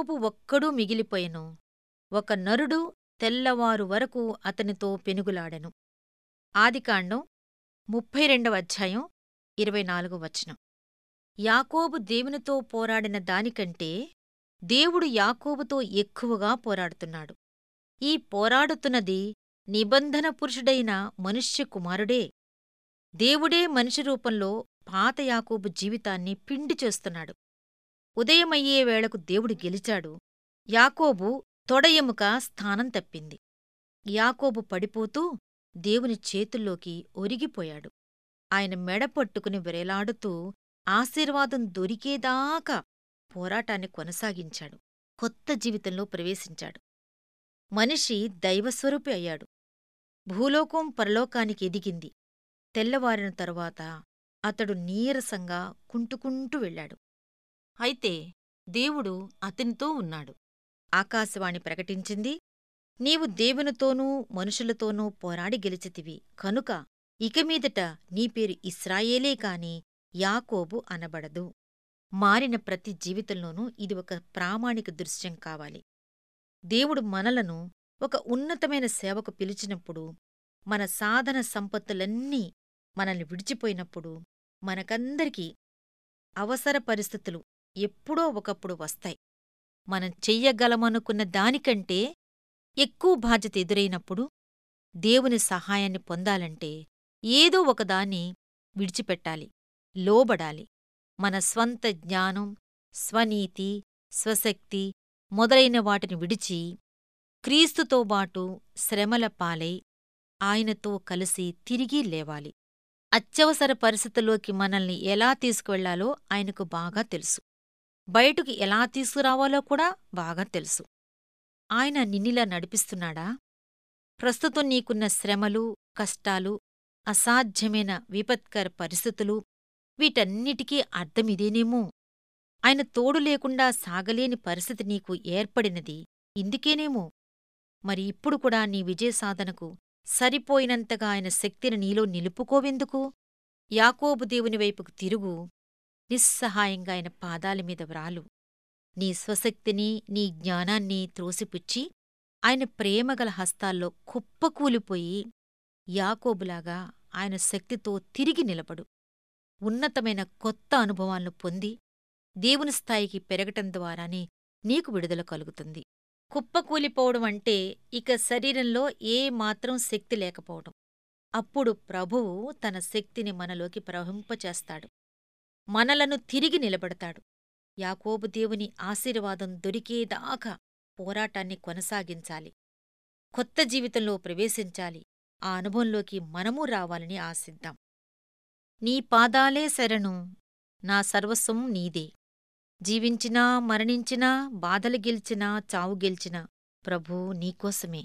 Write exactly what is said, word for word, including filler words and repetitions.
యాకోబు ఒక్కడూ మిగిలిపోయెను. ఒక నరుడు తెల్లవారు వరకు అతనితో పెనుగులాడెను. ఆదికాండం ముప్పై రెండవ అధ్యాయం ఇరవై నాలుగవ వచనం. యాకోబు దేవునితో పోరాడిన దానికంటే దేవుడు యాకోబుతో ఎక్కువగా పోరాడుతున్నాడు. ఈ పోరాడుతున్నది నిబంధన పురుషుడైన మనుష్యకుమారుడే. దేవుడే మనిషి రూపంలో పాత యాకోబు జీవితాన్ని పిండి చేస్తున్నాడు. ఉదయమయ్యే వేళకు దేవుడు గెలిచాడు. యాకోబు తొడయెముక స్థానం తప్పింది. యాకోబు పడిపోతూ దేవుని చేతుల్లోకి ఒరిగిపోయాడు. ఆయన మెడపట్టుకుని వెరేలాడుతూ ఆశీర్వాదం దొరికేదాకా పోరాటాన్ని కొనసాగించాడు. కొత్త జీవితంలో ప్రవేశించాడు. మనిషి దైవస్వరూపి అయ్యాడు. భూలోకం పరలోకానికి ఎదిగింది. తెల్లవారిన తరువాత అతడు నీరసంగా కుంటుకుంటూ వెళ్ళాడు. అయితే దేవుడు అతనితో ఉన్నాడు. ఆకాశవాణి ప్రకటించింది, నీవు దేవునితోనూ మనుషులతోనూ పోరాడి గెలిచితివి కనుక ఇకమీదట నీ పేరు ఇస్రాయేలే కాని యాకోబు అనబడదు. మారిన ప్రతి జీవితంలోనూ ఇది ఒక ప్రామాణిక దృశ్యం కావాలి. దేవుడు మనలను ఒక ఉన్నతమైన సేవకు పిలిచినప్పుడు, మన సాధన సంపత్తులన్నీ మనల్ని విడిచిపోయినప్పుడు, మనకందరికీ అవసర పరిస్థితులు ఎప్పుడో ఒకప్పుడు వస్తాయి. మనం చెయ్యగలమనుకున్న దానికంటే ఎక్కువ బాధ్యత ఎదురైనప్పుడు దేవుని సహాయాన్ని పొందాలంటే ఏదో ఒకదాన్ని విడిచిపెట్టాలి, లోబడాలి. మన స్వంత జ్ఞానం, స్వనీతి, స్వశక్తి మొదలైన వాటిని విడిచి క్రీస్తుతోబాటు శ్రమల పాలై ఆయనతో కలిసి తిరిగి లేవాలి. అత్యవసర పరిస్థితుల్లోకి మనల్ని ఎలా తీసుకువెళ్లాలో ఆయనకు బాగా తెలుసు. బయటకు ఎలా తీసుకురావాలో కూడా బాగా తెలుసు. ఆయన నిన్నిలా నడిపిస్తున్నాడా? ప్రస్తుతం నీకున్న శ్రమలు, కష్టాలు, అసాధ్యమైన విపత్కర పరిస్థితులు, వీటన్నిటికీ అర్థమిదేనేమో. ఆయన తోడు లేకుండా సాగలేని పరిస్థితి నీకు ఏర్పడినది ఇందుకేనేమో. మరి ఇప్పుడు కూడా నీ విజయ సాధనకు సరిపోయినంతగా ఆయన శక్తిని నీలో నిలుపుకోవెందుకు? యాకోబు దేవునివైపుకు తిరుగు. నిస్సహాయంగా ఆయన పాదాలమీద వ్రాలు. నీ స్వశక్తిని, నీ జ్ఞానాన్ని త్రోసిపుచ్చి ఆయన ప్రేమగల హస్తాల్లో కుప్పకూలిపోయి యాకోబులాగా ఆయన శక్తితో తిరిగి నిలబడు. ఉన్నతమైన కొత్త అనుభవాలను పొంది దేవుని స్థాయికి పెరగటం ద్వారానే నీకు విడుదల కలుగుతుంది. కుప్పకూలిపోవడం అంటే ఇక శరీరంలో ఏ మాత్రం శక్తి లేకపోవడం. అప్పుడు ప్రభువు తన శక్తిని మనలోకి ప్రవహింపచేస్తాడు, మనలను తిరిగి నిలబెడతాడు. యాకోబు దేవుని ఆశీర్వాదం దొరికేదాకా పోరాటాన్ని కొనసాగించాలి. కొత్త జీవితంలో ప్రవేశించాలి. ఆ అనుభవంలోకి మనమూ రావాలని ఆశిద్దాం. నీ పాదాలే శరణు, నా సర్వస్వం నీదే. జీవించినా, మరణించినా, బాధలు గెలిచినా, చావు గెలిచినా ప్రభూ నీకోసమే.